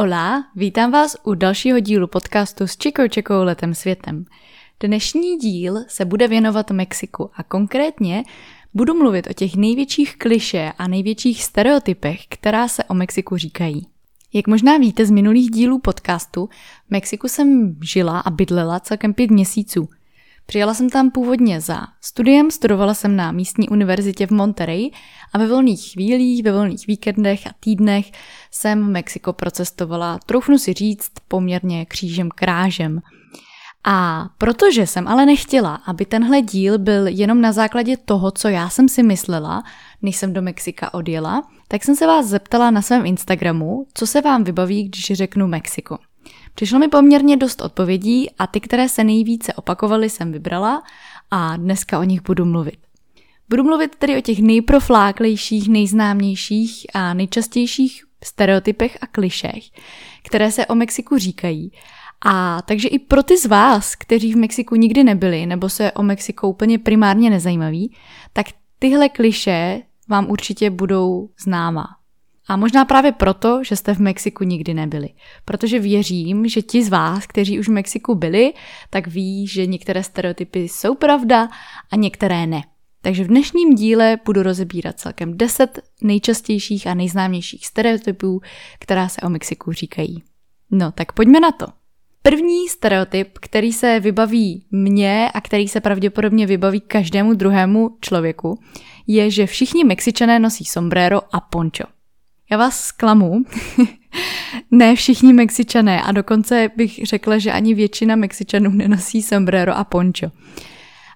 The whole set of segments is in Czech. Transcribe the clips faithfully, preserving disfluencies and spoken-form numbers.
Hola, vítám vás u dalšího dílu podcastu s Chicočekou letem světem. Dnešní díl se bude věnovat Mexiku a konkrétně budu mluvit o těch největších klišé a největších stereotypech, která se o Mexiku říkají. Jak možná víte z minulých dílů podcastu, v Mexiku jsem žila a bydlela celkem pět měsíců. Přijela jsem tam původně za studiem, studovala jsem na místní univerzitě v Monterrey a ve volných chvílích, ve volných víkendech a týdnech jsem Mexiko procestovala, troufnu si říct, poměrně křížem krážem. A protože jsem ale nechtěla, aby tenhle díl byl jenom na základě toho, co já jsem si myslela, než jsem do Mexika odjela, tak jsem se vás zeptala na svém Instagramu, co se vám vybaví, když řeknu Mexiko. Přišlo mi poměrně dost odpovědí a ty, které se nejvíce opakovaly, jsem vybrala a dneska o nich budu mluvit. Budu mluvit tedy o těch nejprofláklejších, nejznámějších a nejčastějších stereotypech a klišech, které se o Mexiku říkají. A takže i pro ty z vás, kteří v Mexiku nikdy nebyli nebo se o Mexiku úplně primárně nezajímaví, tak tyhle klišé vám určitě budou známá. A možná právě proto, že jste v Mexiku nikdy nebyli. Protože věřím, že ti z vás, kteří už v Mexiku byli, tak ví, že některé stereotypy jsou pravda a některé ne. Takže v dnešním díle budu rozebírat celkem deset nejčastějších a nejznámějších stereotypů, která se o Mexiku říkají. No tak pojďme na to. První stereotyp, který se vybaví mně a který se pravděpodobně vybaví každému druhému člověku, je, že všichni Mexičané nosí sombrero a poncho. Já vás zklamu, ne všichni Mexičané a dokonce bych řekla, že ani většina Mexičanů nenosí sombrero a poncho.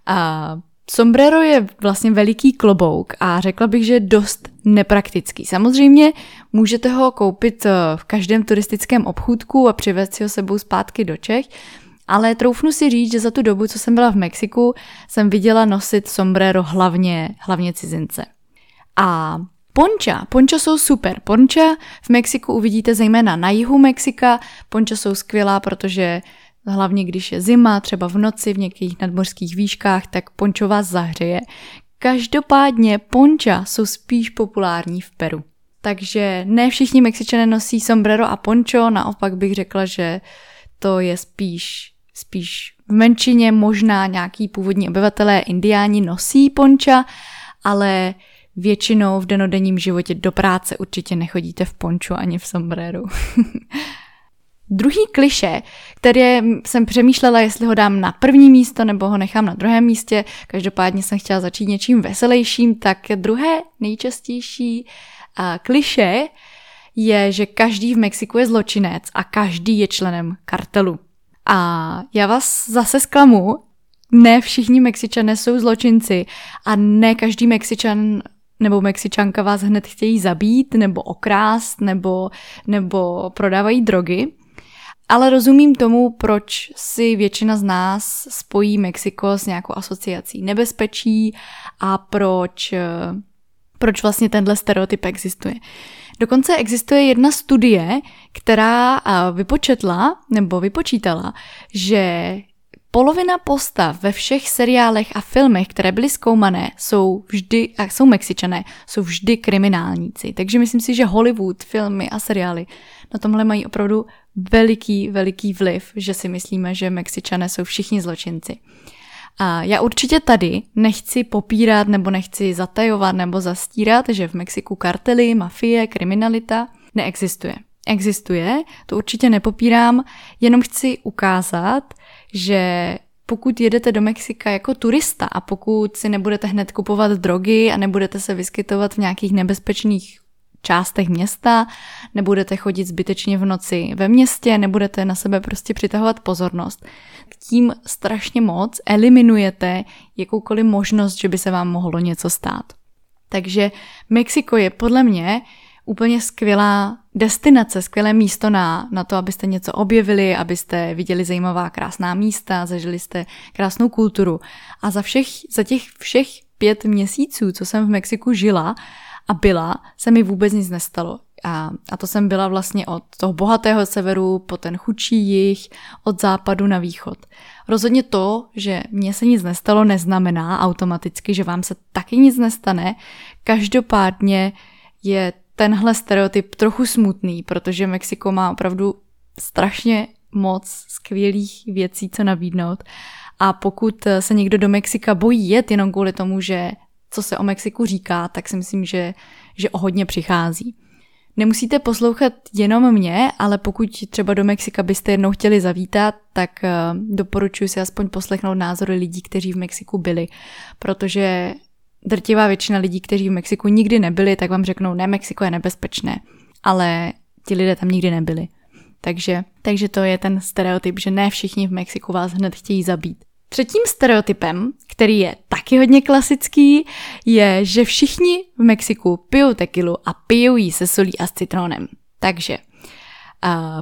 A sombrero je vlastně veliký klobouk a řekla bych, že je dost nepraktický. Samozřejmě můžete ho koupit v každém turistickém obchůdku a přivést si ho sebou zpátky do Čech, ale troufnu si říct, že za tu dobu, co jsem byla v Mexiku, jsem viděla nosit sombrero hlavně, hlavně cizince. A ponča. Ponča jsou super. Ponča v Mexiku uvidíte zejména na jihu Mexika. Ponča jsou skvělá, protože hlavně když je zima, třeba v noci v některých nadmořských výškách, tak pončo vás zahřeje. Každopádně ponča jsou spíš populární v Peru. Takže ne všichni Mexičané nosí sombrero a pončo, naopak bych řekla, že to je spíš, spíš v menšině, možná nějaký původní obyvatelé indiáni nosí ponča, ale většinou v dennodenním životě do práce určitě nechodíte v ponču ani v sombréru. Druhý klišé, které jsem přemýšlela, jestli ho dám na první místo nebo ho nechám na druhém místě, každopádně jsem chtěla začít něčím veselějším, tak druhé nejčastější klišé je, že každý v Mexiku je zločinec a každý je členem kartelu. A já vás zase zklamu, ne všichni Mexičané jsou zločinci a ne každý Mexičan nebo Mexičanka vás hned chtějí zabít nebo okrást nebo, nebo prodávají drogy. Ale rozumím tomu, proč si většina z nás spojí Mexiko s nějakou asociací nebezpečí a proč, proč vlastně tenhle stereotyp existuje. Dokonce existuje jedna studie, která vypočetla nebo vypočítala, že polovina postav ve všech seriálech a filmech, které byly zkoumané, jsou vždy, a jsou Mexičané, jsou vždy kriminálníci. Takže myslím si, že Hollywood, filmy a seriály na tomhle mají opravdu veliký, veliký vliv, že si myslíme, že Mexičané jsou všichni zločinci. A já určitě tady nechci popírat nebo nechci zatajovat nebo zastírat, že v Mexiku kartely, mafie, kriminalita neexistuje. Existuje, to určitě nepopírám, jenom chci ukázat, že pokud jedete do Mexika jako turista a pokud si nebudete hned kupovat drogy a nebudete se vyskytovat v nějakých nebezpečných částech města, nebudete chodit zbytečně v noci ve městě, nebudete na sebe prostě přitahovat pozornost, tím strašně moc eliminujete jakoukoliv možnost, že by se vám mohlo něco stát. Takže Mexiko je podle mě úplně skvělá destinace, skvělé místo na, na to, abyste něco objevili, abyste viděli zajímavá krásná místa, zažili jste krásnou kulturu. A za, všech, za těch všech pět měsíců, co jsem v Mexiku žila a byla, se mi vůbec nic nestalo. A, a to jsem byla vlastně od toho bohatého severu po ten chudší jih, od západu na východ. Rozhodně to, že mně se nic nestalo, neznamená automaticky, že vám se taky nic nestane. Každopádně je tenhle stereotyp trochu smutný, protože Mexiko má opravdu strašně moc skvělých věcí, co nabídnout. A pokud se někdo do Mexika bojí jet jenom kvůli tomu, že co se o Mexiku říká, tak si myslím, že, že o hodně přichází. Nemusíte poslouchat jenom mě, ale pokud třeba do Mexika byste jednou chtěli zavítat, tak doporučuji si aspoň poslechnout názory lidí, kteří v Mexiku byli, protože drtivá většina lidí, kteří v Mexiku nikdy nebyli, tak vám řeknou, ne, Mexiko je nebezpečné, ale ti lidé tam nikdy nebyli. Takže, takže to je ten stereotyp, že ne všichni v Mexiku vás hned chtějí zabít. Třetím stereotypem, který je taky hodně klasický, je, že všichni v Mexiku pijou tequilu a pijou ji se solí a s citronem. Takže uh,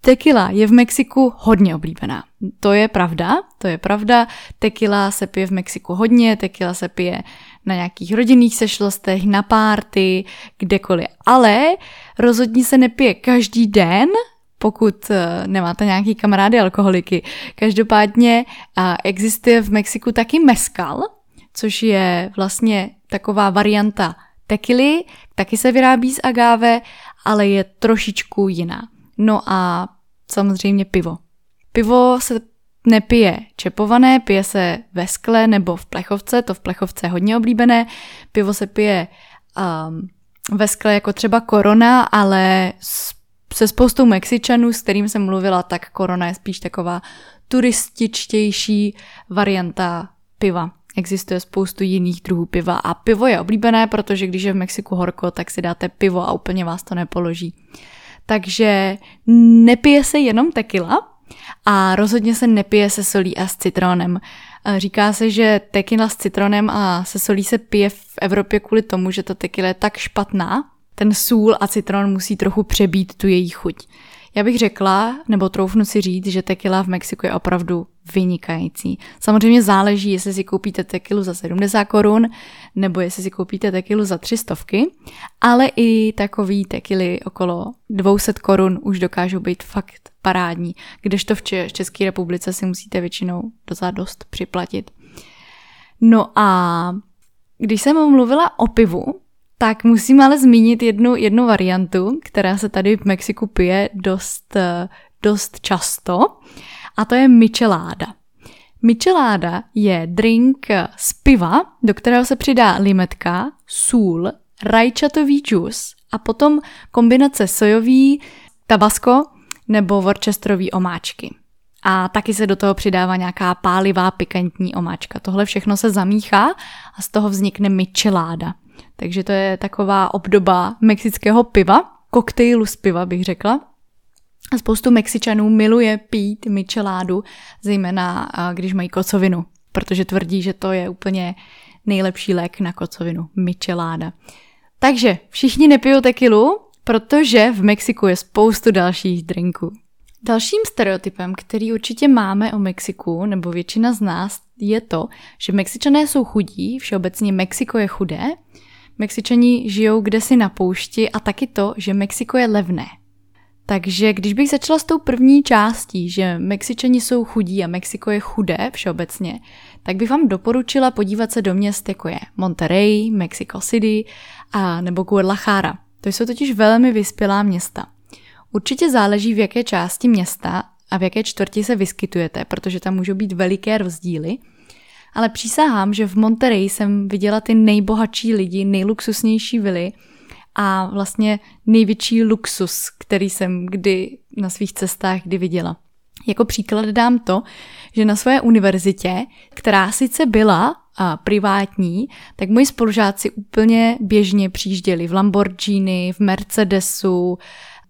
tequila je v Mexiku hodně oblíbená. To je pravda, to je pravda. Tequila se pije v Mexiku hodně, tequila se pije na nějakých rodinných sešlostech, na párty, kdekoliv. Ale rozhodně se nepije každý den, pokud nemáte nějaký kamarády alkoholiky. Každopádně existuje v Mexiku taky mescal, což je vlastně taková varianta tequily, taky se vyrábí z agáve, ale je trošičku jiná. No a samozřejmě pivo. Pivo se nepije čepované, pije se ve skle nebo v plechovce, to v plechovce je hodně oblíbené. Pivo se pije um, ve skle jako třeba Corona, ale se spoustou Mexičanů, s kterým jsem mluvila, tak Corona je spíš taková turističtější varianta piva. Existuje spoustu jiných druhů piva a pivo je oblíbené, protože když je v Mexiku horko, tak si dáte pivo a úplně vás to nepoloží. Takže nepije se jenom tequila a rozhodně se nepije se solí a s citronem. Říká se, že tequila s citronem a se solí se pije v Evropě kvůli tomu, že ta tequila je tak špatná, ten sůl a citron musí trochu přebít tu její chuť. Já bych řekla, nebo troufnu si říct, že tequila v Mexiku je opravdu vynikající. Samozřejmě záleží, jestli si koupíte tequilu za sedmdesát korun, nebo jestli si koupíte tequilu za tři stovky, ale i takový tequily okolo dvě stě korun už dokážou být fakt parádní, kdežto v České republice si musíte většinou docela dost připlatit. No a když jsem mluvila o pivu, tak musím ale zmínit jednu, jednu variantu, která se tady v Mexiku pije dost, dost často, a to je michelada. Michelada je drink z piva, do kterého se přidá limetka, sůl, rajčatový džus a potom kombinace sojový, tabasko nebo worcesterový omáčky. A taky se do toho přidává nějaká pálivá pikantní omáčka. Tohle všechno se zamíchá a z toho vznikne michelada. Takže to je taková obdoba mexického piva, koktejlu z piva bych řekla. A spoustu Mexičanů miluje pít micheládu, zejména když mají kocovinu, protože tvrdí, že to je úplně nejlepší lék na kocovinu, micheláda. Takže všichni nepijou tequilu, protože v Mexiku je spoustu dalších drinků. Dalším stereotypem, který určitě máme o Mexiku, nebo většina z nás, je to, že Mexičané jsou chudí, všeobecně Mexiko je chudé, Mexičani žijou kdesi na poušti a taky to, že Mexiko je levné. Takže když bych začala s tou první částí, že Mexičani jsou chudí a Mexiko je chudé všeobecně, tak bych vám doporučila podívat se do měst, jako je Monterrey, Mexico City a nebo Guadalajara. To jsou totiž velmi vyspělá města. Určitě záleží, v jaké části města a v jaké čtvrti se vyskytujete, protože tam můžou být veliké rozdíly. Ale přísahám, že v Monterrey jsem viděla ty nejbohatší lidi, nejluxusnější vily a vlastně největší luxus, který jsem kdy na svých cestách kdy viděla. Jako příklad dám to, že na své univerzitě, která sice byla a privátní, tak moji spolužáci úplně běžně přijížděli v Lamborghini, v Mercedesu,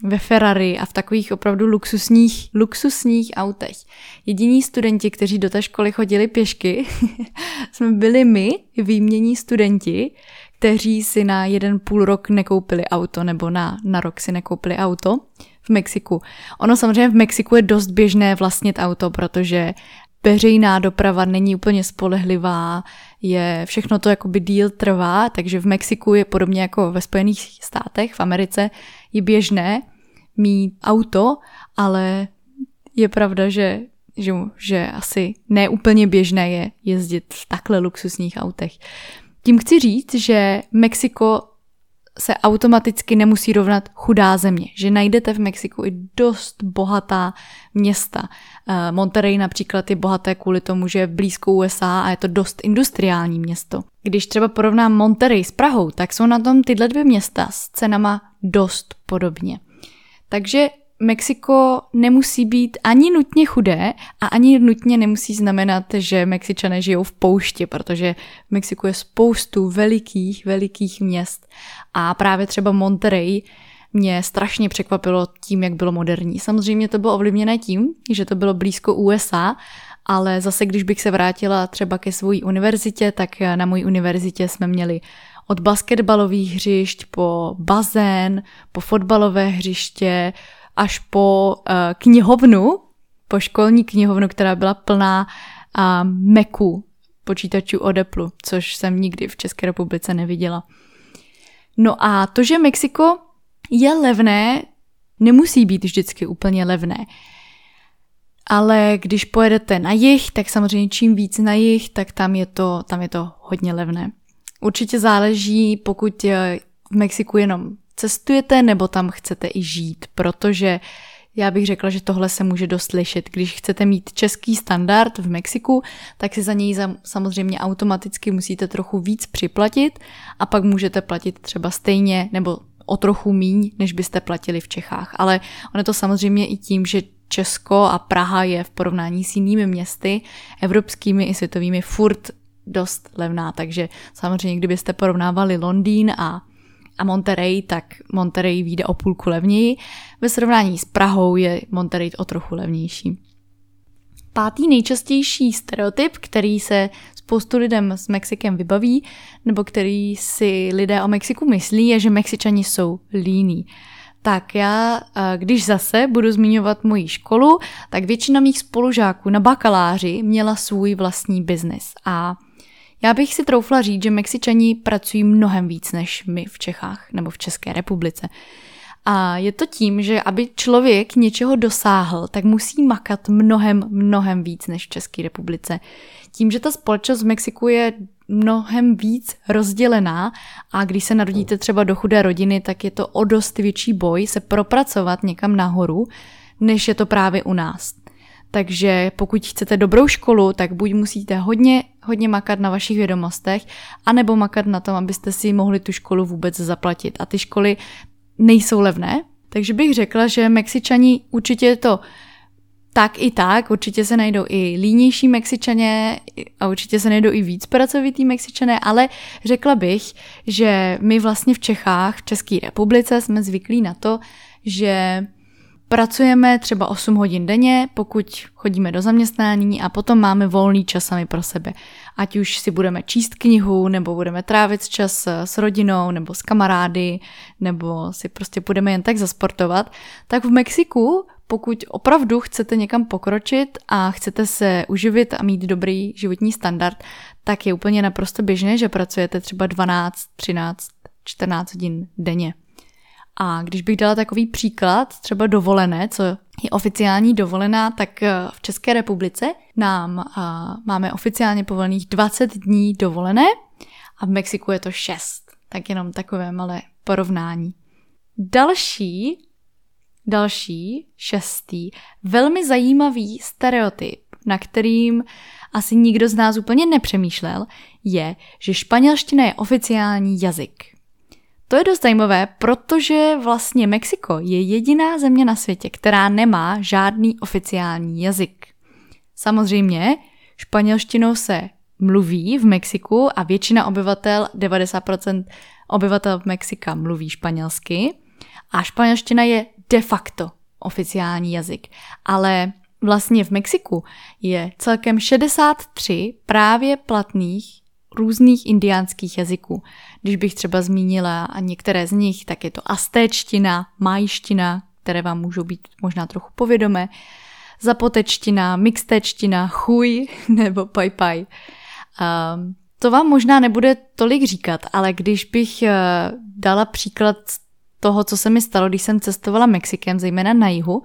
ve Ferrari a v takových opravdu luxusních, luxusních autech. Jediní studenti, kteří do té školy chodili pěšky, jsme byli my, výměnní studenti, kteří si na jeden půl rok nekoupili auto, nebo na, na rok si nekoupili auto v Mexiku. Ono samozřejmě v Mexiku je dost běžné vlastnit auto, protože veřejná doprava není úplně spolehlivá, je všechno to jakoby díl trvá, takže v Mexiku je podobně jako ve Spojených státech, v Americe je běžné mít auto, ale je pravda, že, že, že asi neúplně běžné je jezdit v takhle luxusních autech. Tím chci říct, že Mexiko se automaticky nemusí rovnat chudá země, že najdete v Mexiku i dost bohatá města. Monterrey například je bohaté kvůli tomu, že je blízko U S A a je to dost industriální město. Když třeba porovnám Monterrey s Prahou, tak jsou na tom tyhle dvě města s cenama dost podobně. Takže Mexiko nemusí být ani nutně chudé a ani nutně nemusí znamenat, že Mexičané žijou v poušti, protože v Mexiku je spoustu velikých, velikých měst a právě třeba Monterrey mě strašně překvapilo tím, jak bylo moderní. Samozřejmě to bylo ovlivněné tím, že to bylo blízko U S A, ale zase když bych se vrátila třeba ke své univerzitě, tak na mojí univerzitě jsme měli od basketbalových hřišť po bazén, po fotbalové hřiště, až po uh, knihovnu, po školní knihovnu, která byla plná uh, Maců, počítačů od Apple, což jsem nikdy v České republice neviděla. No a to, že Mexiko je levné, nemusí být vždycky úplně levné. Ale když pojedete na jih, tak samozřejmě čím víc na jih, tak tam je to, tam je to hodně levné. Určitě záleží, pokud v Mexiku jenom cestujete nebo tam chcete i žít, protože já bych řekla, že tohle se může dost lišit. Když chcete mít český standard v Mexiku, tak si za něj samozřejmě automaticky musíte trochu víc připlatit a pak můžete platit třeba stejně nebo o trochu míň, než byste platili v Čechách. Ale ono je to samozřejmě i tím, že Česko a Praha je v porovnání s jinými městy, evropskými i světovými, furt dost levná. Takže samozřejmě, kdybyste porovnávali Londýn a a Monterrey, tak Monterrey vyjde o půlku levněji. Ve srovnání s Prahou je Monterrey o trochu levnější. Pátý nejčastější stereotyp, který se spoustu lidem s Mexikem vybaví, nebo který si lidé o Mexiku myslí, je, že Mexičani jsou líní. Tak já, když zase budu zmiňovat moji školu, tak většina mých spolužáků na bakaláři měla svůj vlastní biznis a já bych si troufla říct, že Mexičani pracují mnohem víc než my v Čechách nebo v České republice. A je to tím, že aby člověk něčeho dosáhl, tak musí makat mnohem, mnohem víc než v České republice. Tím, že ta společnost v Mexiku je mnohem víc rozdělená a když se narodíte třeba do chudé rodiny, tak je to o dost větší boj se propracovat někam nahoru, než je to právě u nás. Takže pokud chcete dobrou školu, tak buď musíte hodně, hodně makat na vašich vědomostech, anebo makat na tom, abyste si mohli tu školu vůbec zaplatit. A ty školy nejsou levné, takže bych řekla, že Mexičani určitě to tak i tak, určitě se najdou i línější Mexičané a určitě se najdou i víc pracovitý Mexičané, ale řekla bych, že my vlastně v Čechách, v České republice jsme zvyklí na to, že pracujeme třeba osm hodin denně, pokud chodíme do zaměstnání a potom máme volný čas sami pro sebe. Ať už si budeme číst knihu, nebo budeme trávit čas s rodinou, nebo s kamarády, nebo si prostě budeme jen tak zasportovat. Tak v Mexiku, pokud opravdu chcete někam pokročit a chcete se uživit a mít dobrý životní standard, tak je úplně naprosto běžné, že pracujete třeba dvanáct, třináct, čtrnáct hodin denně. A když bych dala takový příklad, třeba dovolené, co je oficiální dovolená, tak v České republice nám uh, máme oficiálně povolených dvacet dní dovolené a v Mexiku je to šest. Tak jenom takové malé porovnání. Další, další, šestý, velmi zajímavý stereotyp, na kterým asi nikdo z nás úplně nepřemýšlel, je, že španělština je oficiální jazyk. To je dost zajímavé, protože vlastně Mexiko je jediná země na světě, která nemá žádný oficiální jazyk. Samozřejmě španělštinou se mluví v Mexiku a většina obyvatel, devadesát procent obyvatel Mexika mluví španělsky a španělština je de facto oficiální jazyk. Ale vlastně v Mexiku je celkem šedesát tři právě platných různých indiánských jazyků. Když bych třeba zmínila některé z nich, tak je to astéčtina, mayština, které vám můžou být možná trochu povědomé, zapotečtina, mixtečtina, chuj nebo pai pai. Um, to vám možná nebude tolik říkat, ale když bych uh, dala příklad toho, co se mi stalo, když jsem cestovala Mexikem, zejména na jihu,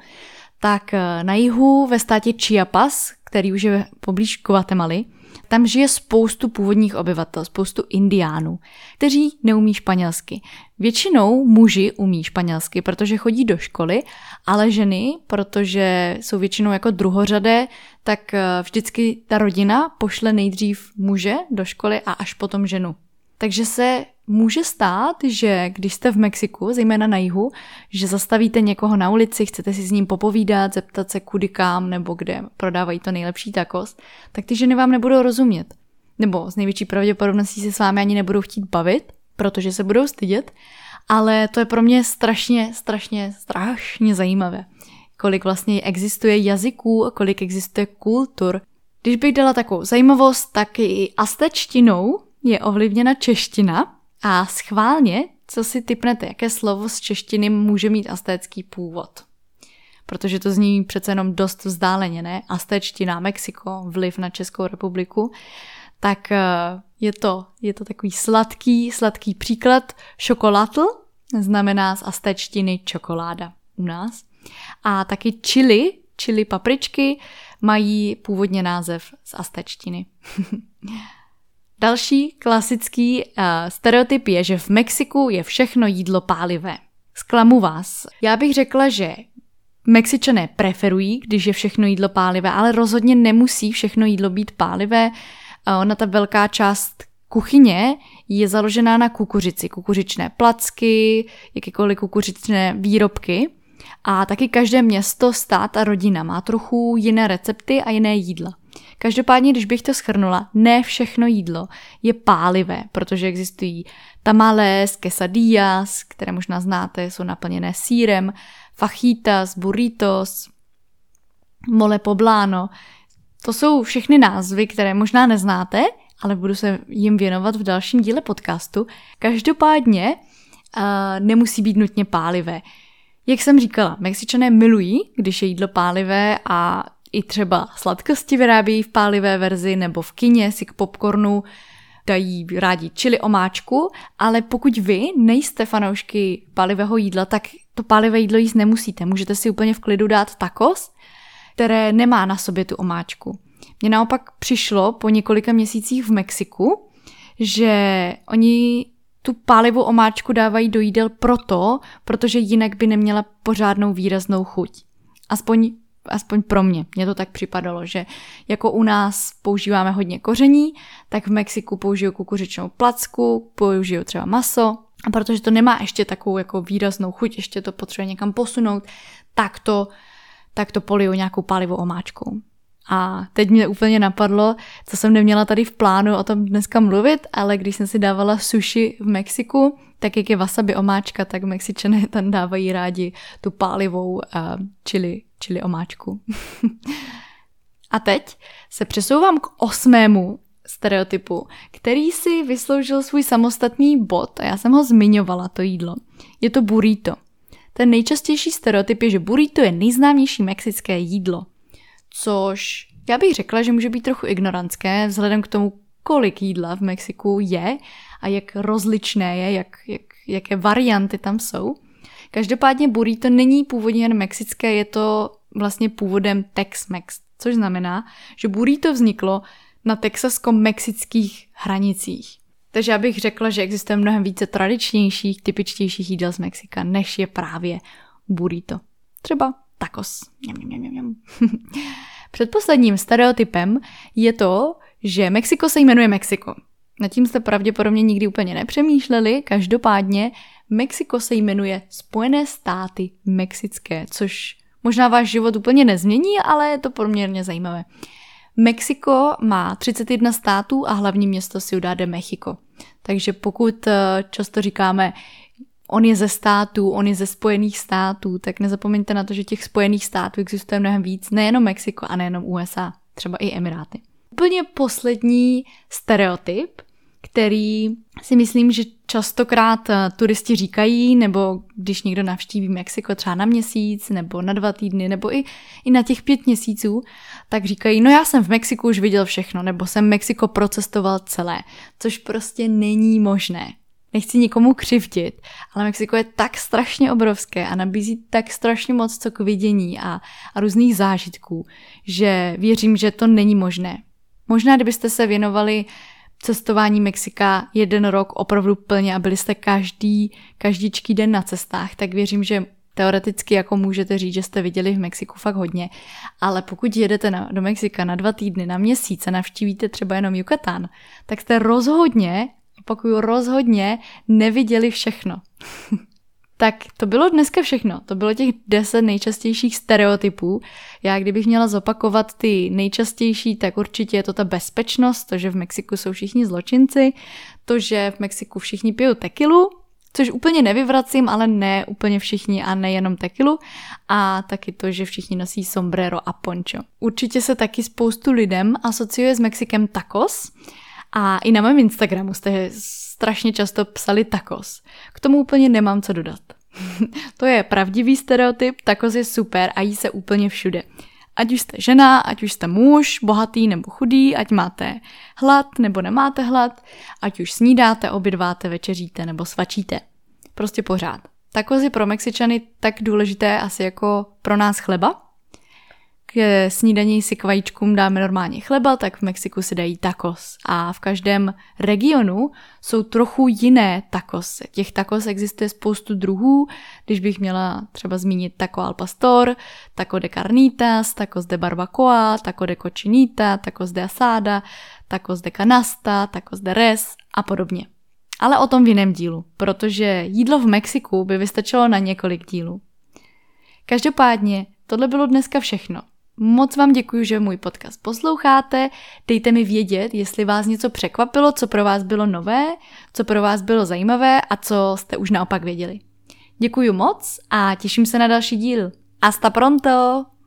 tak uh, na jihu ve státě Chiapas, který už je poblíž Guatemaly, Tam žije spoustu původních obyvatel, spoustu indiánů, kteří neumí španělsky. Většinou muži umí španělsky, protože chodí do školy, ale ženy, protože jsou většinou jako druhořadé, tak vždycky ta rodina pošle nejdřív muže do školy a až potom ženu. Takže se může stát, že když jste v Mexiku, zejména na jihu, že zastavíte někoho na ulici, chcete si s ním popovídat, zeptat se kudy kam nebo kde prodávají to nejlepší tacos, tak ty ženy vám nebudou rozumět. Nebo s největší pravděpodobností se s vámi ani nebudou chtít bavit, protože se budou stydět, ale to je pro mě strašně, strašně, strašně zajímavé. Kolik vlastně existuje jazyků, kolik existuje kultur. Když bych dala takovou zajímavost, tak i astéčtinou je ovlivněna čeština. A schválně, co si tipnete, jaké slovo z češtiny může mít astécký původ? Protože to zní přece jenom dost vzdáleně, ne? Astéčtina, Mexiko, vliv na Českou republiku. Tak je to, je to takový sladký, sladký příklad. Shokolatl znamená z astéčtiny čokoláda u nás. A taky chili, chili papričky, mají původně název z astéčtiny. Další klasický uh, stereotyp je, že v Mexiku je všechno jídlo pálivé. Zklamu vás. Já bych řekla, že Mexičané preferují, když je všechno jídlo pálivé, ale rozhodně nemusí všechno jídlo být pálivé. Uh, ona ta velká část kuchyně je založená na kukuřici. Kukuřičné placky, jakékoliv kukuřičné výrobky. A taky každé město, stát a rodina má trochu jiné recepty a jiné jídla. Každopádně, když bych to shrnula, ne všechno jídlo je pálivé, protože existují tamales, quesadillas, které možná znáte, jsou naplněné sýrem, fajitas, burritos, mole poblano. To jsou všechny názvy, které možná neznáte, ale budu se jim věnovat v dalším díle podcastu. Každopádně uh, nemusí být nutně pálivé. Jak jsem říkala, Mexičané milují, když je jídlo pálivé a i třeba sladkosti vyrábějí v pálivé verzi, nebo v kině si k popcornu dají rádi chili omáčku, ale pokud vy nejste fanoušky pálivého jídla, tak to pálivé jídlo jíst nemusíte. Můžete si úplně v klidu dát tacos, které nemá na sobě tu omáčku. Mně naopak přišlo po několika měsících v Mexiku, že oni tu pálivou omáčku dávají do jídel proto, protože jinak by neměla pořádnou výraznou chuť. Aspoň Aspoň pro mě. Mně to tak připadalo, že jako u nás používáme hodně koření, tak v Mexiku použiju kukuřičnou placku, použiju třeba maso, a protože to nemá ještě takovou jako výraznou chuť, ještě to potřebuje někam posunout, tak to, tak to poliju nějakou pálivou omáčkou. A teď mě úplně napadlo, co jsem neměla tady v plánu o tom dneska mluvit, ale když jsem si dávala sushi v Mexiku, tak jak je wasabi omáčka, tak Mexičané tam dávají rádi tu pálivou uh, chili, chili omáčku. A teď se přesouvám k osmému stereotypu, který si vysloužil svůj samostatný bod a já jsem ho zmiňovala, to jídlo. Je to burrito. Ten nejčastější stereotyp je, že burrito je nejznámější mexické jídlo. Což já bych řekla, že může být trochu ignorantské, vzhledem k tomu, kolik jídla v Mexiku je a jak rozličné je, jak, jak, jaké varianty tam jsou. Každopádně burrito není původně jen mexické, je to vlastně původem Tex-Mex, což znamená, že burrito vzniklo na texasko-mexických hranicích. Takže já bych řekla, že existuje mnohem více tradičnějších, typičtějších jídel z Mexika, než je právě burrito. Třeba tacos. Mňam, mňam, mňam. Předposledním stereotypem je to, že Mexiko se jmenuje Mexiko. Nad tím jste pravděpodobně nikdy úplně nepřemýšleli, každopádně Mexiko se jmenuje Spojené státy mexické, což možná váš život úplně nezmění, ale je to poměrně zajímavé. Mexiko má třicet jedna států a hlavní město Ciudad de México. Takže pokud často říkáme on je ze států, on je ze Spojených států, tak nezapomeňte na to, že těch Spojených států existuje mnohem víc, nejenom Mexiko a nejenom U S A, třeba i Emiráty. Úplně poslední stereotyp, který si myslím, že častokrát turisti říkají, nebo když někdo navštíví Mexiko třeba na měsíc, nebo na dva týdny, nebo i, i na těch pět měsíců, tak říkají, no já jsem v Mexiku už viděl všechno, nebo jsem Mexiko procestoval celé, což prostě není možné. Nechci nikomu křivdit, ale Mexiko je tak strašně obrovské a nabízí tak strašně moc co k vidění a, a různých zážitků, že věřím, že to není možné. Možná, kdybyste se věnovali cestování Mexika jeden rok opravdu plně a byli jste každý, každičký den na cestách, tak věřím, že teoreticky jako můžete říct, že jste viděli v Mexiku fakt hodně, ale pokud jedete na, do Mexika na dva týdny, na měsíc a navštívíte třeba jenom Yucatán, tak jste rozhodně, opakuju rozhodně, neviděli všechno. Tak to bylo dneska všechno. To bylo těch deset nejčastějších stereotypů. Já kdybych měla zopakovat ty nejčastější, tak určitě je to ta bezpečnost, to, že v Mexiku jsou všichni zločinci, to, že v Mexiku všichni pijou tequilu, což úplně nevyvracím, ale ne úplně všichni a nejenom tequilu. A taky to, že všichni nosí sombrero a poncho. Určitě se taky spoustu lidem asociuje s Mexikem tacos. A i na mém Instagramu jste strašně často psali tacos. K tomu úplně nemám co dodat. To je pravdivý stereotyp, tacos je super a jí se úplně všude. Ať už jste žena, ať už jste muž, bohatý nebo chudý, ať máte hlad nebo nemáte hlad, ať už snídáte, obědváte, večeříte nebo svačíte. Prostě pořád. Tacos je pro Mexičany tak důležité asi jako pro nás chleba. K snídaní si k vajíčkům dáme normálně chleba, tak v Mexiku si dají tacos. A v každém regionu jsou trochu jiné tacosy. Těch tacos existuje spoustu druhů, když bych měla třeba zmínit taco al pastor, taco de carnitas, tacos de barbacoa, taco de cochinita, tacos de asada, tacos de canasta, tacos de res a podobně. Ale o tom v jiném dílu, protože jídlo v Mexiku by vystačilo na několik dílů. Každopádně tohle bylo dneska všechno. Moc vám děkuji, že můj podcast posloucháte, dejte mi vědět, jestli vás něco překvapilo, co pro vás bylo nové, co pro vás bylo zajímavé a co jste už naopak věděli. Děkuji moc a těším se na další díl. Hasta pronto!